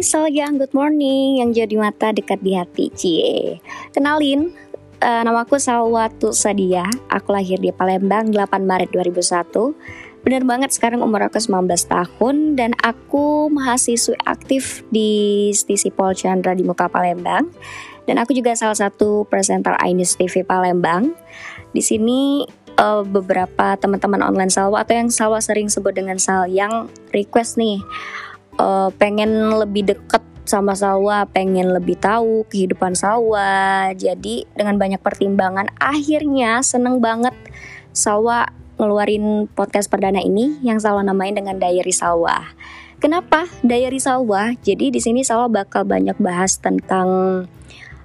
Hai Salga, good morning. Yang jadi mata dekat di hati, cie. Kenalin, namaku Salwa Tulsadiyah. Aku lahir di Palembang 8 Maret 2001. Bener banget, sekarang umur aku 19 tahun. Dan aku mahasiswi aktif di Stisipol Chandra di Muka Palembang. Dan aku juga salah satu presenter INUS TV Palembang. Di sini beberapa teman-teman online Salwa atau yang Salwa sering sebut dengan Sal yang request nih, pengen lebih deket sama Salwa, pengen lebih tahu kehidupan Salwa. Jadi dengan banyak pertimbangan, akhirnya seneng banget Salwa ngeluarin podcast perdana ini yang Salwa namain dengan Diary Salwa. Kenapa Diary Salwa? Jadi di sini Salwa bakal banyak bahas tentang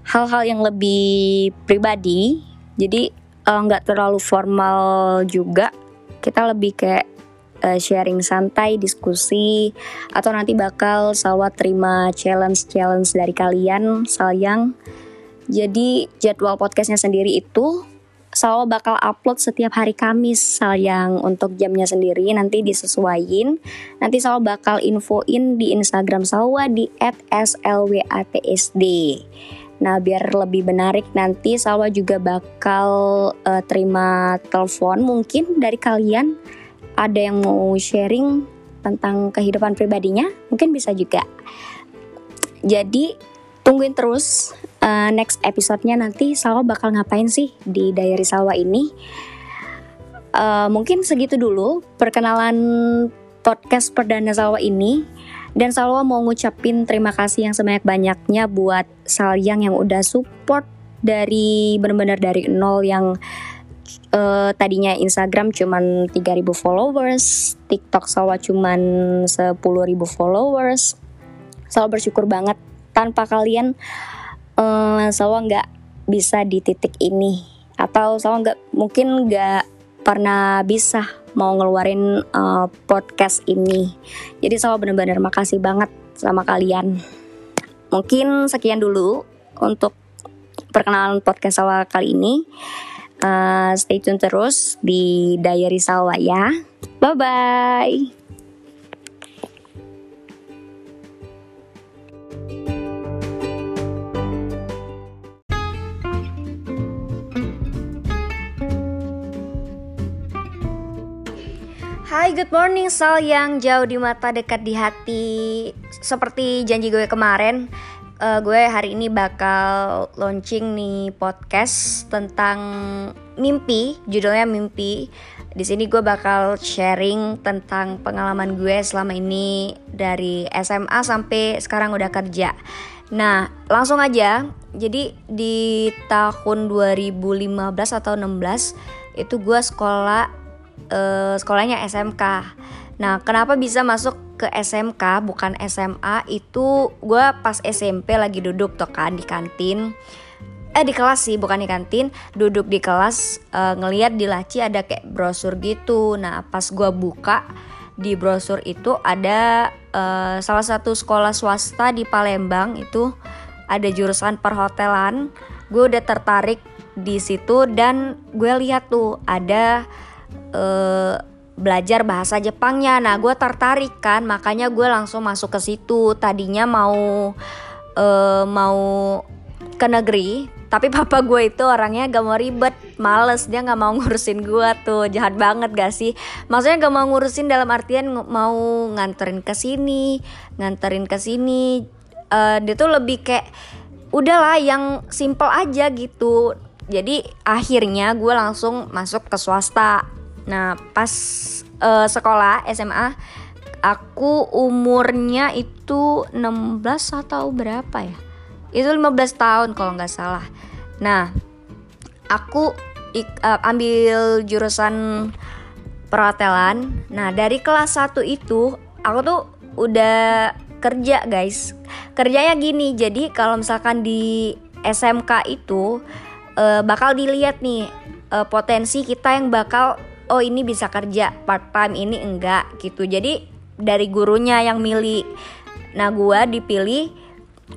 hal-hal yang lebih pribadi. Jadi nggak terlalu formal juga. Kita lebih kayak sharing santai, diskusi, atau nanti bakal Salwa terima challenge dari kalian sayang. Jadi jadwal podcastnya sendiri itu Salwa bakal upload setiap hari Kamis sayang. Untuk jamnya sendiri nanti disesuaikan. Nanti Salwa bakal infoin di Instagram Salwa di @slwatsd. Nah, biar lebih menarik, nanti Salwa juga bakal terima telepon mungkin dari kalian. Ada yang mau sharing tentang kehidupan pribadinya, mungkin bisa juga. Jadi tungguin terus next episode-nya, nanti Salwa bakal ngapain sih di Diary Salwa ini. Mungkin segitu dulu perkenalan podcast perdana Salwa ini. Dan Salwa mau ngucapin terima kasih yang sebanyak-banyaknya buat Salyang yang udah support dari benar-benar dari nol, yang tadinya Instagram cuman 3.000 followers, TikTok Salwa cuman 10.000 followers. Salwa bersyukur banget, tanpa kalian Salwa gak bisa di titik ini, atau Salwa mungkin gak pernah bisa mau ngeluarin podcast ini. Jadi Salwa bener-bener makasih banget sama kalian. Mungkin sekian dulu untuk perkenalan podcast Salwa kali ini. Stay tune terus di Diary Salwa ya. Bye bye. Hai, good morning Sal yang jauh di mata dekat di hati. Seperti janji gue kemarin, gue hari ini bakal launching nih podcast tentang mimpi, judulnya mimpi. Di sini gue bakal sharing tentang pengalaman gue selama ini dari SMA sampai sekarang udah kerja. Nah, langsung aja. Jadi di tahun 2015 atau 16 itu gue sekolahnya SMK. Nah, kenapa bisa masuk ke SMK bukan SMA? Itu gue pas SMP lagi duduk tuh kan di kantin, di kelas sih, bukan di kantin, duduk di kelas, ngelihat di laci ada kayak brosur gitu. Nah, pas gue buka di brosur itu ada salah satu sekolah swasta di Palembang itu ada jurusan perhotelan. Gue udah tertarik di situ dan gue lihat tuh ada belajar bahasa Jepangnya. Nah, gue tertarik kan, makanya gue langsung masuk ke situ. Tadinya mau ke negeri, tapi papa gue itu orangnya gak mau ribet, males, dia gak mau ngurusin gue tuh. Jahat banget gak sih? Maksudnya gak mau ngurusin dalam artian mau nganterin ke sini. Dia tuh lebih kayak udahlah yang simple aja gitu. Jadi akhirnya gue langsung masuk ke swasta. Nah, pas sekolah SMA, aku umurnya itu 16 atau berapa ya? Itu 15 tahun kalau nggak salah. Nah, aku ambil jurusan perhotelan. Nah, dari kelas 1 itu, aku tuh udah kerja guys. Kerjanya gini, jadi kalau misalkan di SMK itu, bakal dilihat nih potensi kita yang bakal, oh ini bisa kerja part time, ini enggak gitu. Jadi dari gurunya yang milih. Nah, gue dipilih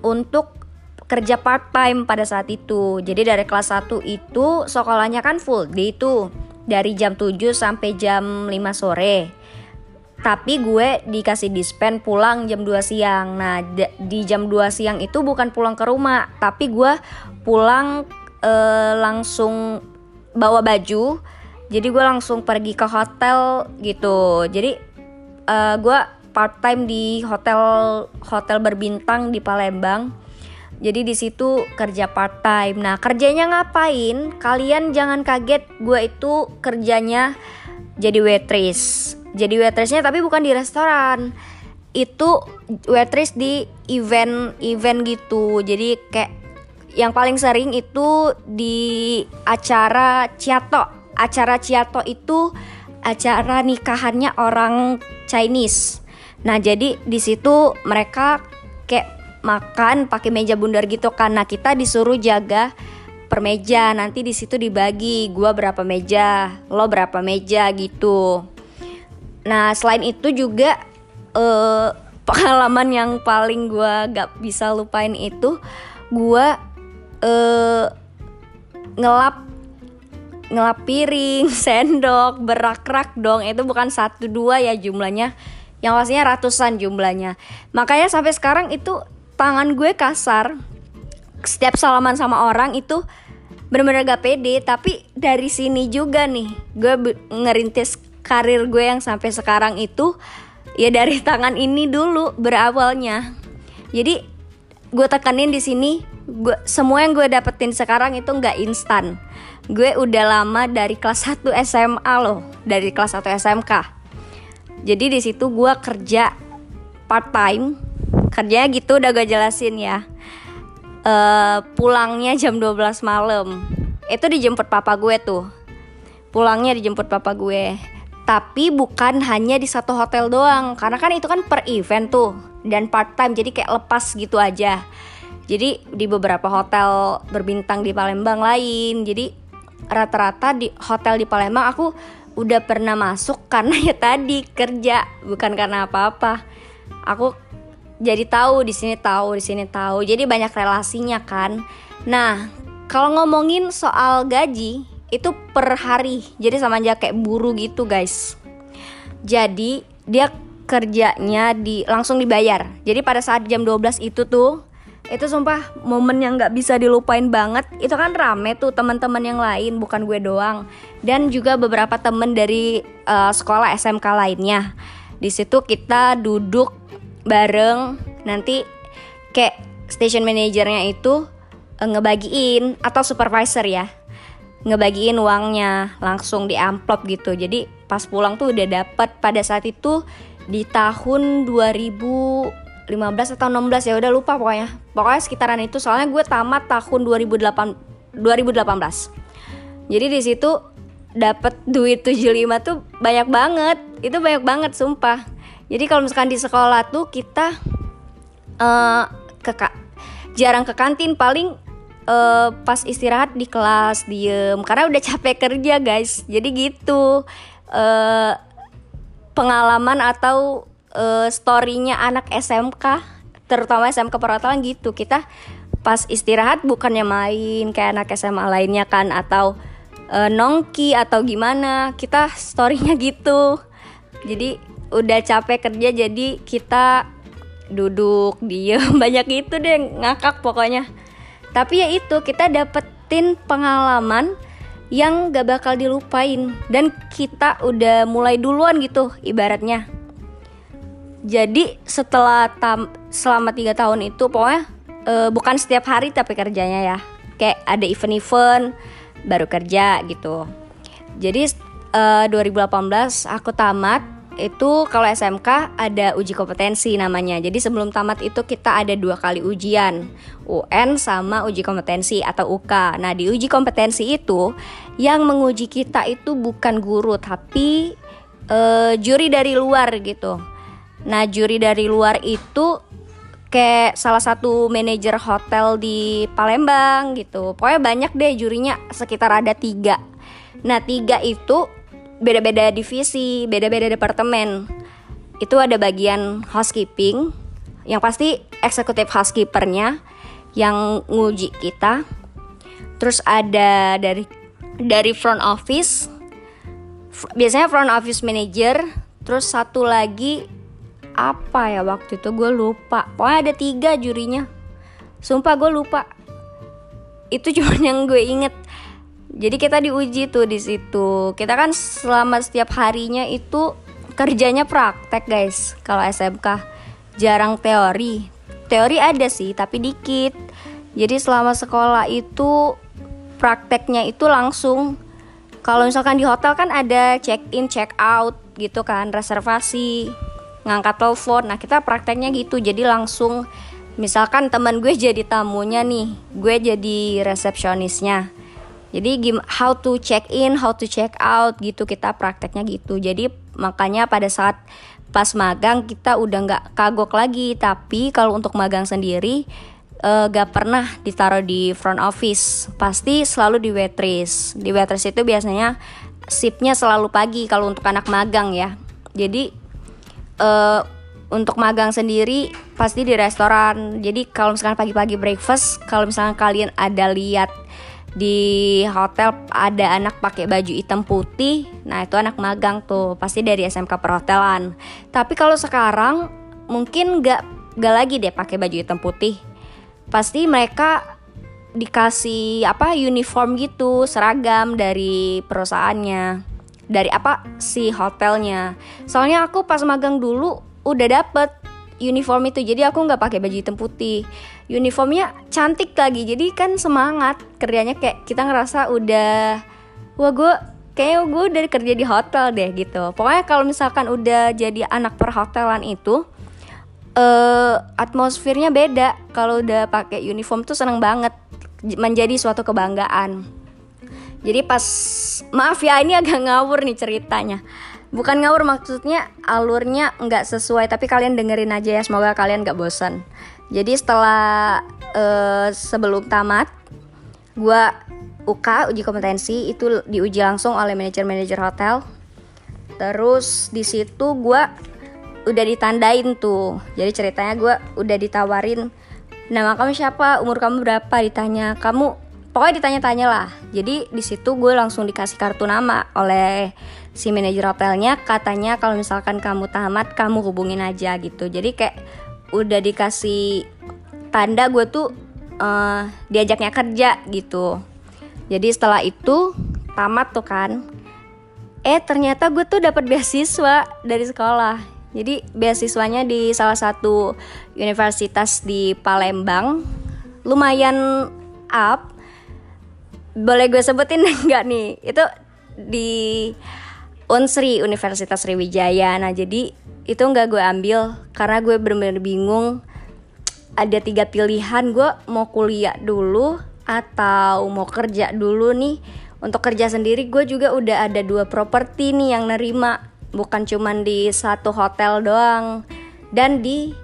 untuk kerja part time pada saat itu. Jadi dari kelas 1 itu sekolahnya kan full day tuh, dari jam 7 sampai jam 5 sore. Tapi gue dikasih dispen pulang jam 2 siang. Nah, di jam 2 siang itu bukan pulang ke rumah, tapi gue pulang langsung bawa baju. Jadi gue langsung pergi ke hotel gitu. Jadi gue part time di hotel berbintang di Palembang. Jadi di situ kerja part time. Nah, kerjanya ngapain? Kalian jangan kaget, gue itu kerjanya jadi waitress. Jadi waitressnya tapi bukan di restoran, itu waitress di event gitu. Jadi kayak yang paling sering itu di acara ciato. Acara ciato itu acara nikahannya orang Chinese. Nah, jadi di situ mereka kayak makan pakai meja bundar gitu kan. Nah, kita disuruh jaga per meja. Nanti di situ dibagi, gua berapa meja, lo berapa meja gitu. Nah, selain itu juga pengalaman yang paling gue gak bisa lupain itu gue ngelap piring, sendok, berak-rak dong. Itu bukan 1-2 ya jumlahnya, yang pastinya ratusan jumlahnya. Makanya sampai sekarang itu tangan gue kasar. Setiap salaman sama orang itu bener-bener gak pede. Tapi dari sini juga nih gue ngerintis karir gue yang sampai sekarang itu ya dari tangan ini dulu berawalnya. Jadi gue tekanin di sini, semua yang gue dapetin sekarang itu nggak instan. Gue udah lama dari kelas 1 SMA loh, dari kelas 1 SMK. Jadi di situ gue kerja part time, kerjanya gitu udah gue jelasin ya. Pulangnya jam 12 malam. Itu dijemput papa gue tuh. Pulangnya dijemput papa gue. Tapi bukan hanya di satu hotel doang, karena kan itu kan per event tuh dan part time, jadi kayak lepas gitu aja. Jadi di beberapa hotel berbintang di Palembang lain. Jadi rata-rata di hotel di Palembang aku udah pernah masuk karena ya tadi kerja, bukan karena apa-apa. Aku jadi tahu di sini tahu. Jadi banyak relasinya kan. Nah, kalau ngomongin soal gaji itu per hari, jadi sama aja kayak buruh gitu guys. Jadi dia kerjanya langsung dibayar. Jadi pada saat jam 12 itu sumpah momen yang gak bisa dilupain banget. Itu kan rame tuh teman-teman yang lain, bukan gue doang, dan juga beberapa temen dari sekolah SMK lainnya. Di situ kita duduk bareng, nanti kayak station manajernya itu ngebagiin, atau supervisor ya, ngebagiin uangnya langsung di amplop gitu. Jadi pas pulang tuh udah dapat pada saat itu di tahun 2015 atau 16 ya udah lupa pokoknya sekitaran itu, soalnya gue tamat tahun 2018. Jadi di situ dapat duit 75 tuh banyak banget, itu banyak banget sumpah. Jadi kalau misalkan di sekolah tuh kita jarang ke kantin, paling pas istirahat di kelas diem karena udah capek kerja guys. Jadi gitu pengalaman atau story-nya anak SMK, terutama SMK perhotelan gitu. Kita pas istirahat bukannya main kayak anak SMA lainnya kan, atau nongki atau gimana, kita story-nya gitu. Jadi udah capek kerja, jadi kita duduk diem banyak gitu deh, ngakak pokoknya. Tapi ya itu, kita dapetin pengalaman yang gak bakal dilupain. Dan kita udah mulai duluan gitu ibaratnya. Jadi setelah selama 3 tahun itu pokoknya bukan setiap hari tapi kerjanya ya. Kayak ada event-event baru kerja gitu. Jadi 2018 aku tamat. Itu kalau SMK ada uji kompetensi namanya. Jadi sebelum tamat itu kita ada 2 kali ujian, UN sama uji kompetensi atau UK. Nah, di uji kompetensi itu yang menguji kita itu bukan guru tapi juri dari luar gitu. Nah, juri dari luar itu kayak salah satu manajer hotel di Palembang gitu. Pokoknya banyak deh jurinya, sekitar ada 3. Nah, 3 itu beda-beda divisi, beda-beda departemen. Itu ada bagian housekeeping, yang pasti eksekutif housekeepernya yang nguji kita. Terus ada dari front office, biasanya front office manager. Terus satu lagi apa ya waktu itu, gue lupa. Pokoknya ada 3 jurinya. Sumpah gue lupa. Itu cuma yang gue inget. Jadi kita diuji tuh di situ. Kita kan selama setiap harinya itu kerjanya praktek, guys. Kalau SMK jarang teori. Teori ada sih, tapi dikit. Jadi selama sekolah itu prakteknya itu langsung. Kalau misalkan di hotel kan ada check in, check out gitu kan, reservasi, ngangkat telepon. Nah, kita prakteknya gitu. Jadi langsung misalkan teman gue jadi tamunya nih, gue jadi resepsionisnya. Jadi how to check in, how to check out gitu, kita prakteknya gitu. Jadi makanya pada saat pas magang kita udah gak kagok lagi. Tapi kalau untuk magang sendiri gak pernah ditaruh di front office. Pasti selalu di waitress. Di waitress itu biasanya shiftnya selalu pagi kalau untuk anak magang ya. Jadi untuk magang sendiri pasti di restoran. Jadi kalau misalkan pagi-pagi breakfast, kalau misalkan kalian ada lihat di hotel ada anak pakai baju hitam putih, nah itu anak magang tuh, pasti dari SMK perhotelan. Tapi kalau sekarang mungkin gak lagi deh pakai baju hitam putih. Pasti mereka dikasih uniform gitu, seragam dari perusahaannya, dari si hotelnya. Soalnya aku pas magang dulu udah dapet uniform itu, jadi aku nggak pakai baju hitam putih. Uniformnya cantik lagi, jadi kan semangat kerjanya, kayak kita ngerasa udah, wah gue kayaknya gue udah kerja di hotel deh gitu. Pokoknya kalau misalkan udah jadi anak perhotelan itu atmosfernya beda. Kalau udah pakai uniform tuh seneng banget, menjadi suatu kebanggaan. Jadi pas, maaf ya ini agak ngawur nih ceritanya. Bukan ngawur, maksudnya alurnya nggak sesuai, tapi kalian dengerin aja ya, semoga kalian nggak bosan. Jadi setelah sebelum tamat, gue UK, uji kompetensi, itu diuji langsung oleh manajer-manajer hotel. Terus di situ gue udah ditandain tuh, jadi ceritanya gue udah ditawarin, nama kamu siapa, umur kamu berapa, ditanya kamu, pokoknya ditanya-tanya lah. Jadi di situ gue langsung dikasih kartu nama oleh si manajer hotelnya, katanya kalau misalkan kamu tamat kamu hubungin aja gitu. Jadi kayak udah dikasih tanda gue tuh diajaknya kerja gitu. Jadi setelah itu tamat tuh kan, ternyata gue tuh dapat beasiswa dari sekolah. Jadi beasiswanya di salah satu universitas di Palembang, lumayan up. Boleh gue sebutin enggak nih? Itu di UNSRI, Universitas Sriwijaya. Nah jadi itu gak gue ambil karena gue bener-bener bingung. Ada 3 pilihan, gue mau kuliah dulu atau mau kerja dulu nih. Untuk kerja sendiri gue juga udah ada 2 properti nih yang nerima, bukan cuman di satu hotel doang. Dan di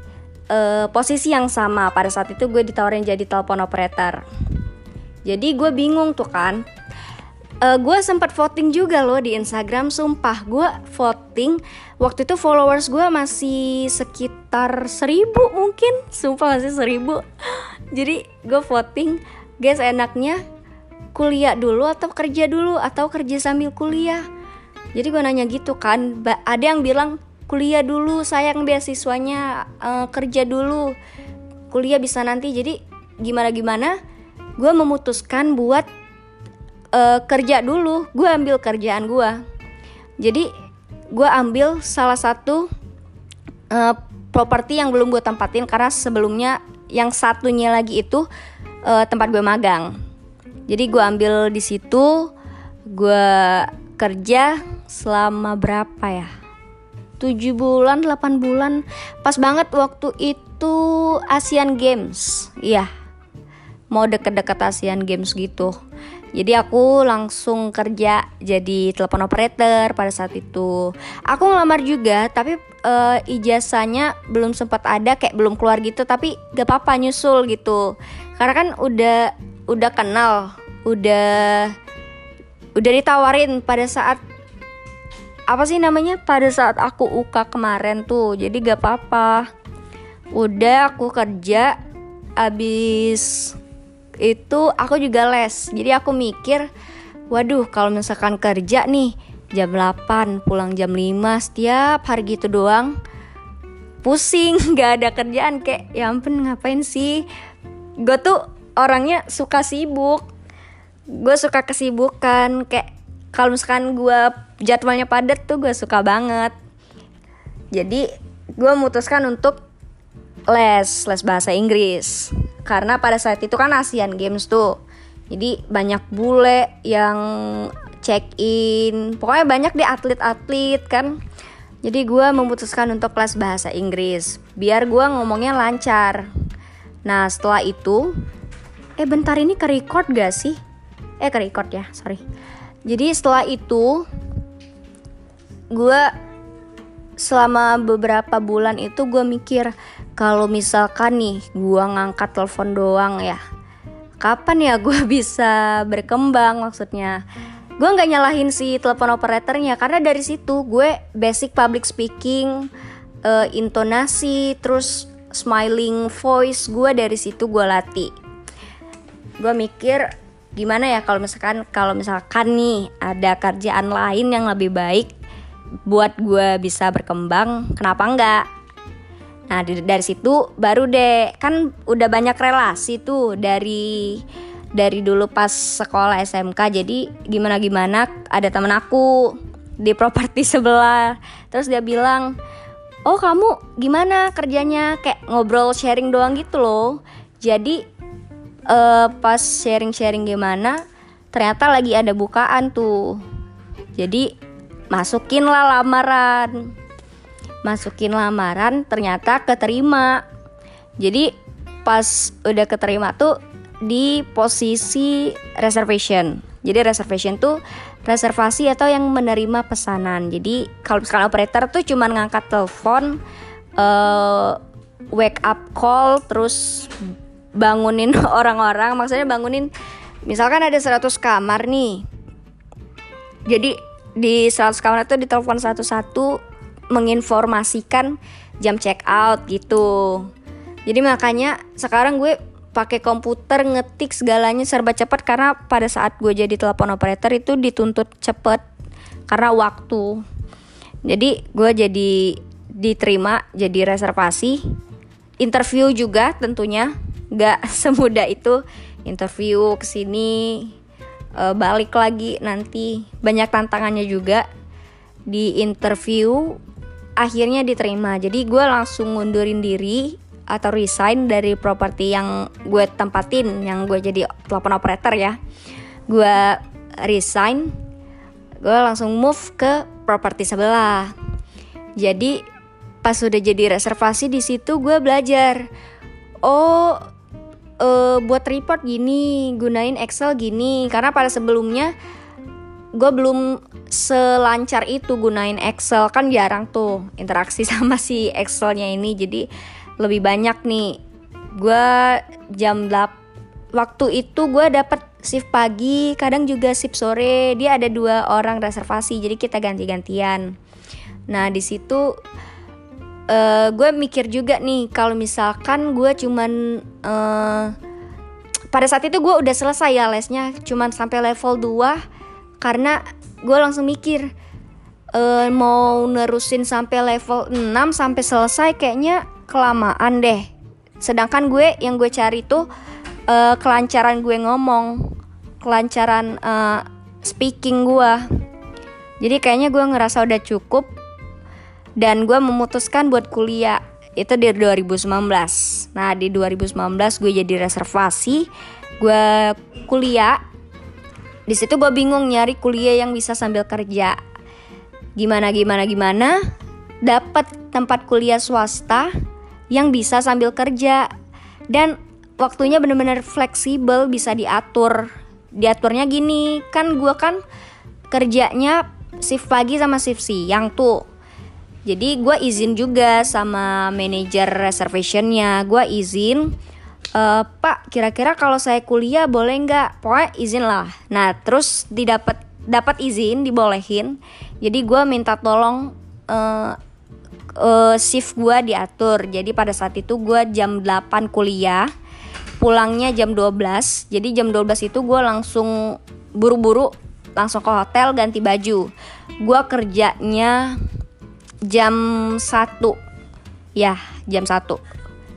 posisi yang sama, pada saat itu gue ditawarin jadi telepon operator. Jadi gue bingung tuh kan. Gue sempat voting juga loh di Instagram, sumpah gue voting. Waktu itu followers gue masih sekitar 1.000 mungkin, sumpah masih 1.000. Jadi gue voting, guys, enaknya kuliah dulu atau kerja dulu atau kerja sambil kuliah. Jadi gue nanya gitu kan, ada yang bilang kuliah dulu sayang beasiswanya, kerja dulu, kuliah bisa nanti. Jadi gimana-gimana gue memutuskan buat kerja dulu. Gue ambil kerjaan gue. Jadi gue ambil salah satu properti yang belum gue tempatin, karena sebelumnya yang satunya lagi itu tempat gue magang. Jadi gue ambil di situ. Gue kerja selama berapa ya, 7 bulan 8 bulan. Pas banget waktu itu Asian Games. Iya, mau deket-deket Asian Games gitu. Jadi aku langsung kerja jadi telepon operator pada saat itu. Aku ngelamar juga, tapi ijazahnya belum sempat ada, kayak belum keluar gitu. Tapi gak apa-apa nyusul gitu, karena kan udah kenal, udah ditawarin pada saat pada saat aku UK kemarin tuh. Jadi gak apa-apa. Udah aku kerja, abis itu aku juga les. Jadi aku mikir, waduh kalau misalkan kerja nih jam 8, pulang jam 5, setiap hari gitu doang. Pusing, gak ada kerjaan, kayak ya ampun ngapain sih. Gue tuh orangnya suka sibuk, gue suka kesibukan. Kayak kalau misalkan gue jadwalnya padat tuh gue suka banget. Jadi gue memutuskan untuk les bahasa Inggris, karena pada saat itu kan Asian Games tuh, jadi banyak bule yang check in, pokoknya banyak deh atlet-atlet kan. Jadi gue memutuskan untuk kelas bahasa Inggris biar gue ngomongnya lancar. Nah setelah itu, bentar ini ke-record gak sih? Ke-record ya, sorry. Jadi setelah itu, gue selama beberapa bulan itu gue mikir, kalau misalkan nih gue ngangkat telepon doang ya, kapan ya gue bisa berkembang maksudnya. Gue gak nyalahin si telepon operatornya, karena dari situ gue basic public speaking, intonasi, terus smiling voice gue dari situ gue latih. Gue mikir gimana ya kalau misalkan nih ada kerjaan lain yang lebih baik buat gue bisa berkembang, kenapa enggak? Nah dari situ baru deh, kan udah banyak relasi tuh dari dulu pas sekolah SMK. Jadi gimana ada teman aku di properti sebelah, terus dia bilang, oh kamu gimana kerjanya, kayak ngobrol sharing doang gitu loh. Jadi pas sharing gimana, ternyata lagi ada bukaan tuh, jadi masukin lamaran, ternyata keterima. Jadi pas udah keterima tuh di posisi reservation. Jadi reservation tuh reservasi atau yang menerima pesanan. Jadi kalau misalkan operator tuh cuman ngangkat telepon, wake up call, terus bangunin orang-orang. Maksudnya bangunin, misalkan ada 100 kamar nih, jadi di 100 kamar itu ditelepon satu-satu, menginformasikan jam check out gitu. Jadi makanya sekarang gue pakai komputer ngetik segalanya serba cepat, karena pada saat gue jadi telepon operator itu dituntut cepet karena waktu. Jadi gue jadi diterima jadi reservasi, interview juga tentunya gak semudah itu, interview kesini balik lagi, nanti banyak tantangannya juga di interview. Akhirnya diterima, jadi gue langsung ngundurin diri atau resign dari properti yang gue tempatin, yang gue jadi telepon operator ya. Gue resign, gue langsung move ke properti sebelah. Jadi pas udah jadi reservasi di situ gue belajar, buat report gini, gunain Excel gini, karena pada sebelumnya gue belum selancar itu gunain Excel, kan jarang tuh interaksi sama si Excelnya ini. Jadi lebih banyak nih, gue jam 8, waktu itu gue dapet shift pagi, kadang juga shift sore, dia ada 2 orang reservasi, jadi kita ganti-gantian. Nah di situ gue mikir juga nih, kalau misalkan gue cuman pada saat itu gue udah selesai ya lesnya, cuman sampai level 2, karena gue langsung mikir mau nerusin sampai level 6 sampai selesai kayaknya kelamaan deh. Sedangkan gue yang gue cari tuh kelancaran gue ngomong, kelancaran speaking gue. Jadi kayaknya gue ngerasa udah cukup, dan gue memutuskan buat kuliah. Itu di 2019. Nah di 2019 gue jadi reservasi, gue kuliah. Di situ gue bingung nyari kuliah yang bisa sambil kerja. Gimana dapat tempat kuliah swasta yang bisa sambil kerja, dan waktunya benar-benar fleksibel, bisa diatur. Diaturnya gini, kan gue kan kerjanya shift pagi sama shift siang tuh, jadi gue izin juga sama manajer reservationnya. Gue izin, Pak kira-kira kalau saya kuliah boleh nggak? Pokoknya izin lah. Nah terus dapat izin, dibolehin. Jadi gue minta tolong shift gue diatur. Jadi pada saat itu gue jam 8 kuliah, pulangnya jam 12. Jadi jam 12 itu gue langsung buru-buru langsung ke hotel ganti baju. Gue kerjanya jam 1.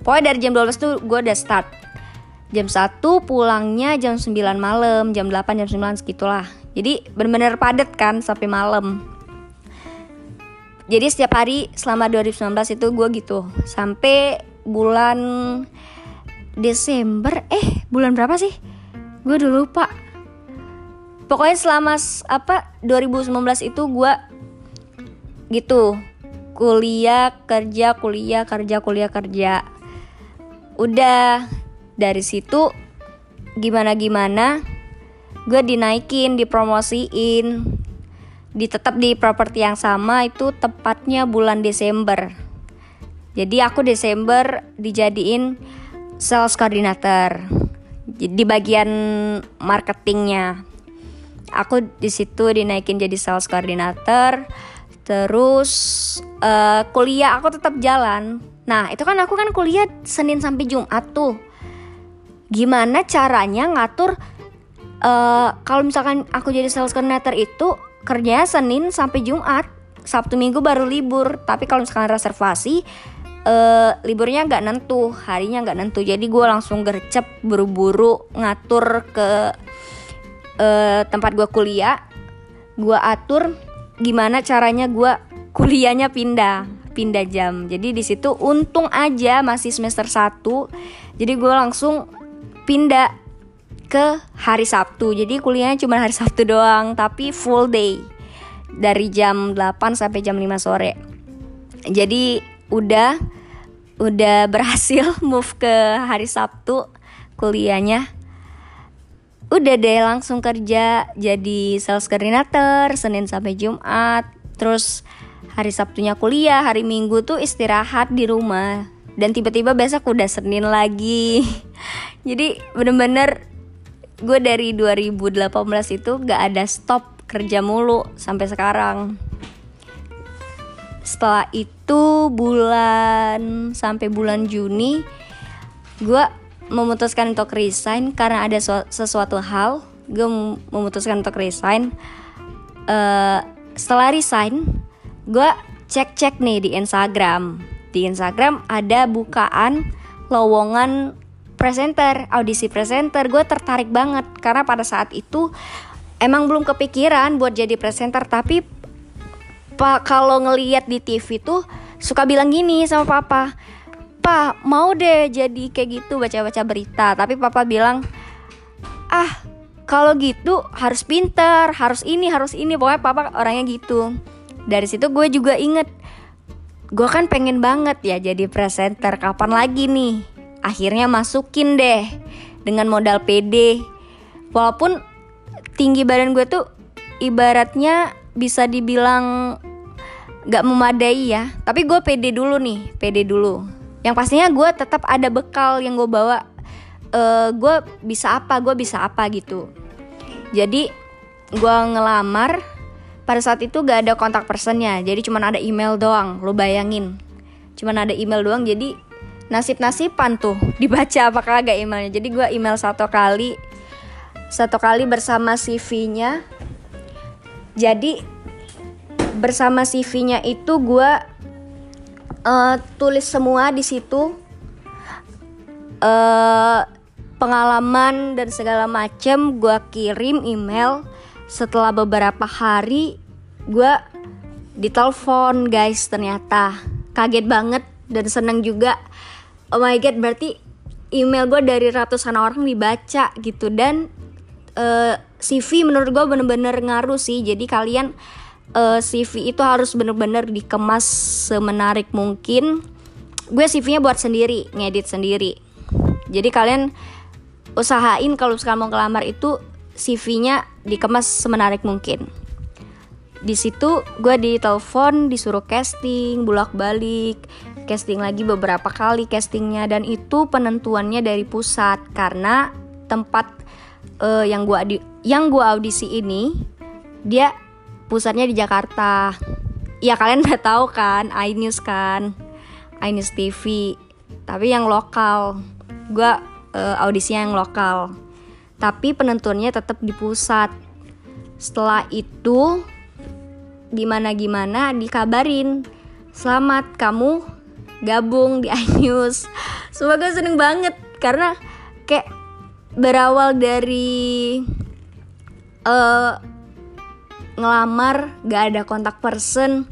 Pokoknya dari jam 12 tuh gue udah start. Jam 1 pulangnya jam 9 malam, jam 8, jam 9 segitulah. Jadi bener-bener padat kan sampai malam. Jadi setiap hari selama 2019 itu gue gitu. Sampai bulan Desember, bulan berapa sih? Gue udah lupa. Pokoknya selama 2019 itu gue gitu. Kuliah, kerja. Udah dari situ gimana-gimana gue dinaikin, dipromosiin, tetap di properti yang sama itu tepatnya bulan Desember. Jadi aku Desember dijadiin sales coordinator di bagian marketingnya. Aku di situ dinaikin jadi sales coordinator. Terus kuliah aku tetap jalan. Nah itu kan aku kan kuliah Senin sampai Jumat tuh. Gimana caranya ngatur kalau misalkan aku jadi sales coordinator itu kerjanya Senin sampai Jumat, Sabtu Minggu baru libur. Tapi kalau misalkan reservasi liburnya nggak nentu, harinya nggak nentu. Jadi gue langsung gercep buru-buru ngatur ke tempat gue kuliah. Gue atur gimana caranya gue kuliahnya pindah jam. Jadi di situ untung aja masih semester 1. Jadi gue langsung pindah ke hari Sabtu. Jadi kuliahnya cuma hari Sabtu doang, tapi full day dari jam 8 sampai jam 5 sore. Jadi udah berhasil move ke hari Sabtu kuliahnya. Udah deh langsung kerja jadi sales coordinator Senin sampai Jumat. Terus hari Sabtunya kuliah, hari Minggu tuh istirahat di rumah. Dan tiba-tiba besok udah Senin lagi. Jadi bener-bener gue dari 2018 itu gak ada stop, kerja mulu sampai sekarang. Setelah itu sampai bulan Juni gue memutuskan untuk resign karena ada sesuatu hal. Gue memutuskan untuk resign. Setelah resign gue cek-cek nih di Instagram. Di Instagram ada bukaan lowongan presenter, audisi presenter. Gue tertarik banget karena pada saat itu emang belum kepikiran buat jadi presenter. Tapi kalau ngelihat di TV tuh suka bilang gini sama papa, "Pa, mau deh jadi kayak gitu, baca-baca berita." Tapi papa bilang, "Ah, kalau gitu harus pintar, harus ini pokoknya papa orangnya gitu." Dari situ gue juga inget, gue kan pengen banget ya jadi presenter, kapan lagi nih? Akhirnya masukin deh dengan modal PD. Walaupun tinggi badan gue tuh ibaratnya bisa dibilang gak memadai ya, tapi gue PD dulu. Yang pastinya gue tetap ada bekal yang gue bawa. Gue bisa apa gitu. Jadi gue ngelamar. Pada saat itu gak ada kontak personnya, jadi cuma ada email doang. Lo bayangin, cuma ada email doang. Jadi nasib-nasiban tuh dibaca apa kagak emailnya. Jadi gue email satu kali bersama CV-nya. Jadi bersama CV-nya itu gue tulis semua di situ, pengalaman dan segala macem. Gue kirim email. Setelah beberapa hari gue ditelepon, guys. Ternyata kaget banget dan seneng juga. Oh my god, berarti email gue dari ratusan orang dibaca gitu. Dan CV menurut gue bener-bener ngaruh sih. Jadi kalian CV itu harus bener-bener dikemas semenarik mungkin. Gue CV-nya buat sendiri, ngedit sendiri. Jadi kalian usahain kalau sekarang mau ngelamar itu CV-nya dikemas semenarik mungkin. Di situ gue ditelepon, disuruh casting, bolak-balik, casting lagi beberapa kali castingnya. Dan itu penentuannya dari pusat karena tempat yang gue audisi ini dia pusatnya di Jakarta. Ya kalian udah tahu kan, iNews TV. Tapi yang lokal, gue audisinya yang lokal. Tapi penentuannya tetap di pusat. Setelah itu gimana-gimana dikabarin, selamat kamu gabung di iNews. Semoga seneng banget karena kayak berawal dari ngelamar, gak ada kontak person,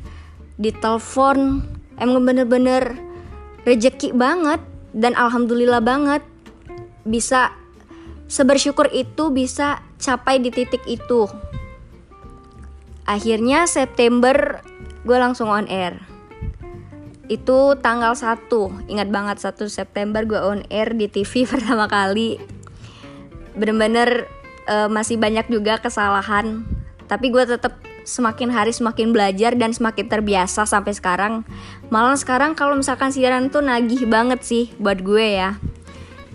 ditelepon, emang bener-bener rejeki banget. Dan alhamdulillah banget bisa sebersyukur itu bisa capai di titik itu. Akhirnya September gue langsung on air. Itu tanggal 1, ingat banget 1 September gue on air di TV pertama kali. Bener-bener masih banyak juga kesalahan, tapi gue tetap semakin hari semakin belajar dan semakin terbiasa sampai sekarang. Malah sekarang kalau misalkan siaran tuh nagih banget sih buat gue ya.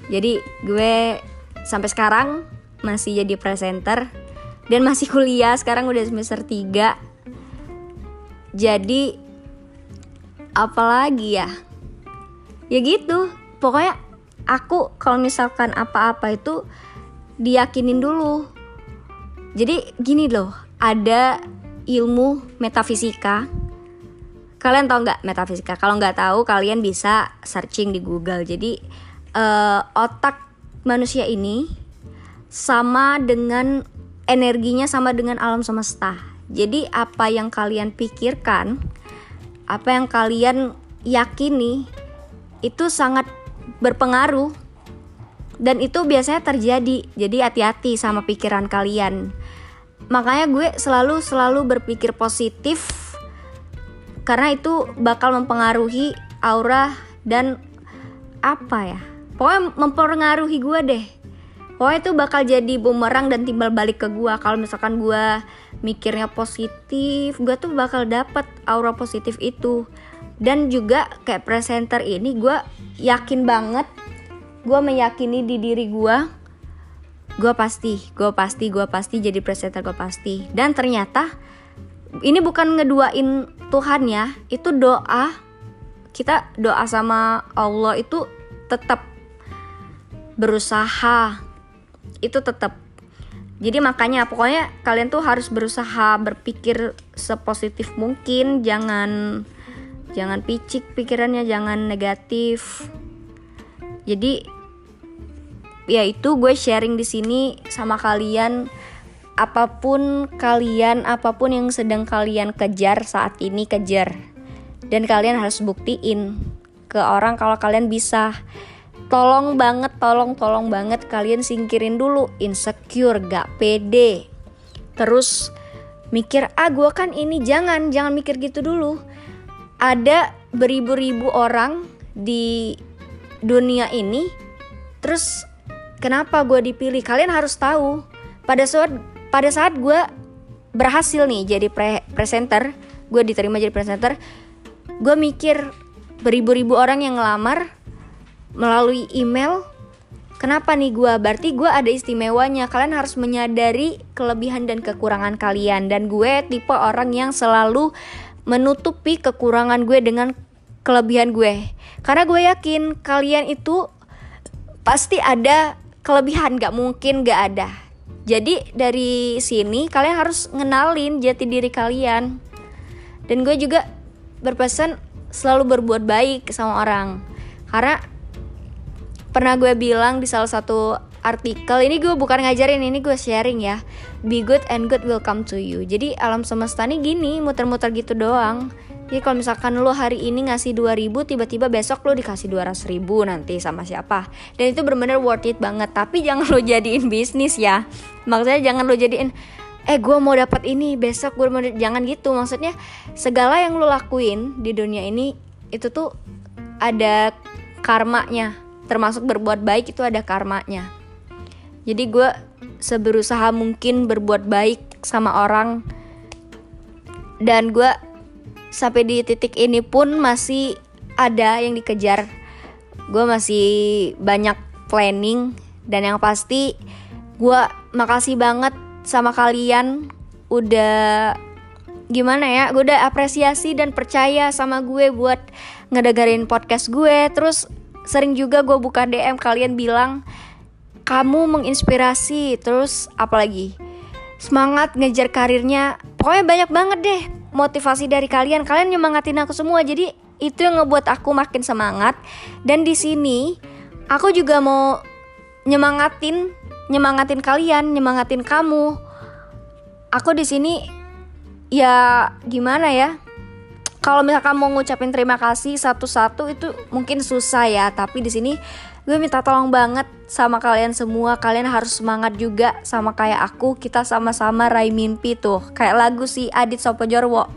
Jadi gue sampai sekarang masih jadi presenter dan masih kuliah. Sekarang udah semester 3. Jadi apalagi ya? Ya gitu. Pokoknya aku kalau misalkan apa-apa itu diyakinin dulu. Jadi gini loh, ada ilmu metafisika. Kalian tahu nggak metafisika? Kalau nggak tahu kalian bisa searching di Google. Jadi otak manusia ini sama dengan energinya sama dengan alam semesta. Jadi apa yang kalian pikirkan, apa yang kalian yakini itu sangat berpengaruh dan itu biasanya terjadi. Jadi hati-hati sama pikiran kalian. Makanya gue selalu berpikir positif karena itu bakal mempengaruhi aura dan apa ya, pokoknya mempengaruhi gue deh. Pokoknya itu bakal jadi bumerang dan timbal balik ke gue. Kalau misalkan gue mikirnya positif, gue tuh bakal dapet aura positif itu. Dan juga kayak presenter ini gue yakin banget, gue meyakini di diri gue. Gue pasti jadi presenter, gue pasti. Dan ternyata ini bukan ngeduain Tuhan ya, itu doa. Kita doa sama Allah itu tetap berusaha, itu tetap. Jadi makanya pokoknya kalian tuh harus berusaha berpikir sepositif mungkin. Jangan picik pikirannya, jangan negatif. Jadi ya itu gue sharing di sini sama kalian, apapun yang sedang kalian kejar saat ini, kejar. Dan kalian harus buktiin ke orang kalau kalian bisa. Tolong banget kalian singkirin dulu insecure, gak pede. Terus mikir, gue kan ini, jangan mikir gitu dulu. Ada beribu-ribu orang di dunia ini, terus kenapa gue dipilih? Kalian harus tahu. Pada saat gue berhasil nih jadi presenter, gue diterima jadi presenter, gue mikir beribu-ribu orang yang ngelamar melalui email. Kenapa nih gue? Berarti gue ada istimewanya. Kalian harus menyadari kelebihan dan kekurangan kalian. Dan gue tipe orang yang selalu menutupi kekurangan gue dengan kelebihan gue. Karena gue yakin kalian itu pasti ada kelebihan, gak mungkin gak ada. Jadi dari sini kalian harus ngenalin jati diri kalian. Dan gue juga berpesan selalu berbuat baik sama orang. Karena pernah gue bilang di salah satu artikel, ini gue bukan ngajarin, ini gue sharing ya, be good and good will come to you. Jadi alam semesta nih gini, muter-muter gitu doang. Jadi kalau misalkan lo hari ini ngasih 2.000, tiba-tiba besok lo dikasih 200.000 nanti sama siapa. Dan itu benar-benar worth it banget. Tapi jangan lo jadiin bisnis ya. Maksudnya jangan lo jadiin, gue mau dapat ini, besok gue mau. Jangan gitu. Maksudnya segala yang lo lakuin di dunia ini, itu tuh ada karmanya. Termasuk berbuat baik itu ada karmanya. Jadi gue seberusaha mungkin berbuat baik sama orang. Dan gue sampai di titik ini pun masih ada yang dikejar. Gue masih banyak planning. Dan yang pasti gue makasih banget sama kalian. Udah gimana ya, gue udah apresiasi dan percaya sama gue buat ngedengerin podcast gue. Terus sering juga gue buka DM kalian bilang, kamu menginspirasi. Terus apalagi semangat ngejar karirnya. Pokoknya banyak banget deh motivasi dari kalian. Kalian nyemangatin aku semua, jadi itu yang ngebuat aku makin semangat. Dan di sini aku juga mau nyemangatin kalian, nyemangatin kamu. Aku di sini ya gimana ya? Kalau misalkan mau ngucapin terima kasih satu-satu itu mungkin susah ya, tapi di sini gue minta tolong banget sama kalian semua. Kalian harus semangat juga sama kayak aku. Kita sama-sama raih mimpi tuh. Kayak lagu si Adit Sopojorwo.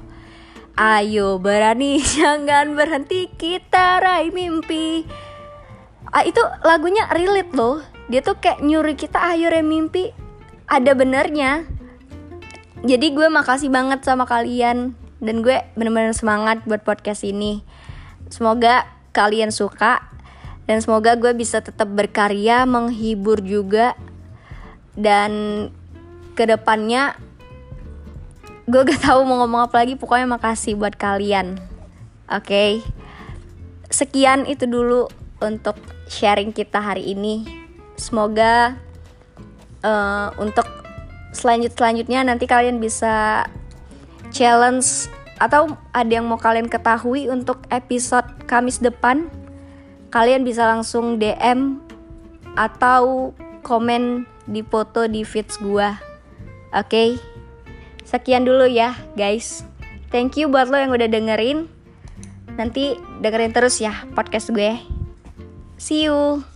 Ayo berani, jangan berhenti, kita raih mimpi. Itu lagunya relate loh. Dia tuh kayak nyuri kita ayo raih mimpi. Ada benernya. Jadi gue makasih banget sama kalian. Dan gue bener-bener semangat buat podcast ini. Semoga kalian suka. Dan semoga gue bisa tetap berkarya, menghibur juga. Dan kedepannya gue gak tahu mau ngomong apa lagi. Pokoknya makasih buat kalian. Oke. Sekian itu dulu untuk sharing kita hari ini. Semoga untuk selanjutnya nanti kalian bisa challenge atau ada yang mau kalian ketahui untuk episode Kamis depan, kalian bisa langsung DM atau komen di foto di feeds gua. Oke. Sekian dulu ya guys. Thank you buat lo yang udah dengerin. Nanti dengerin terus ya podcast gue. See you.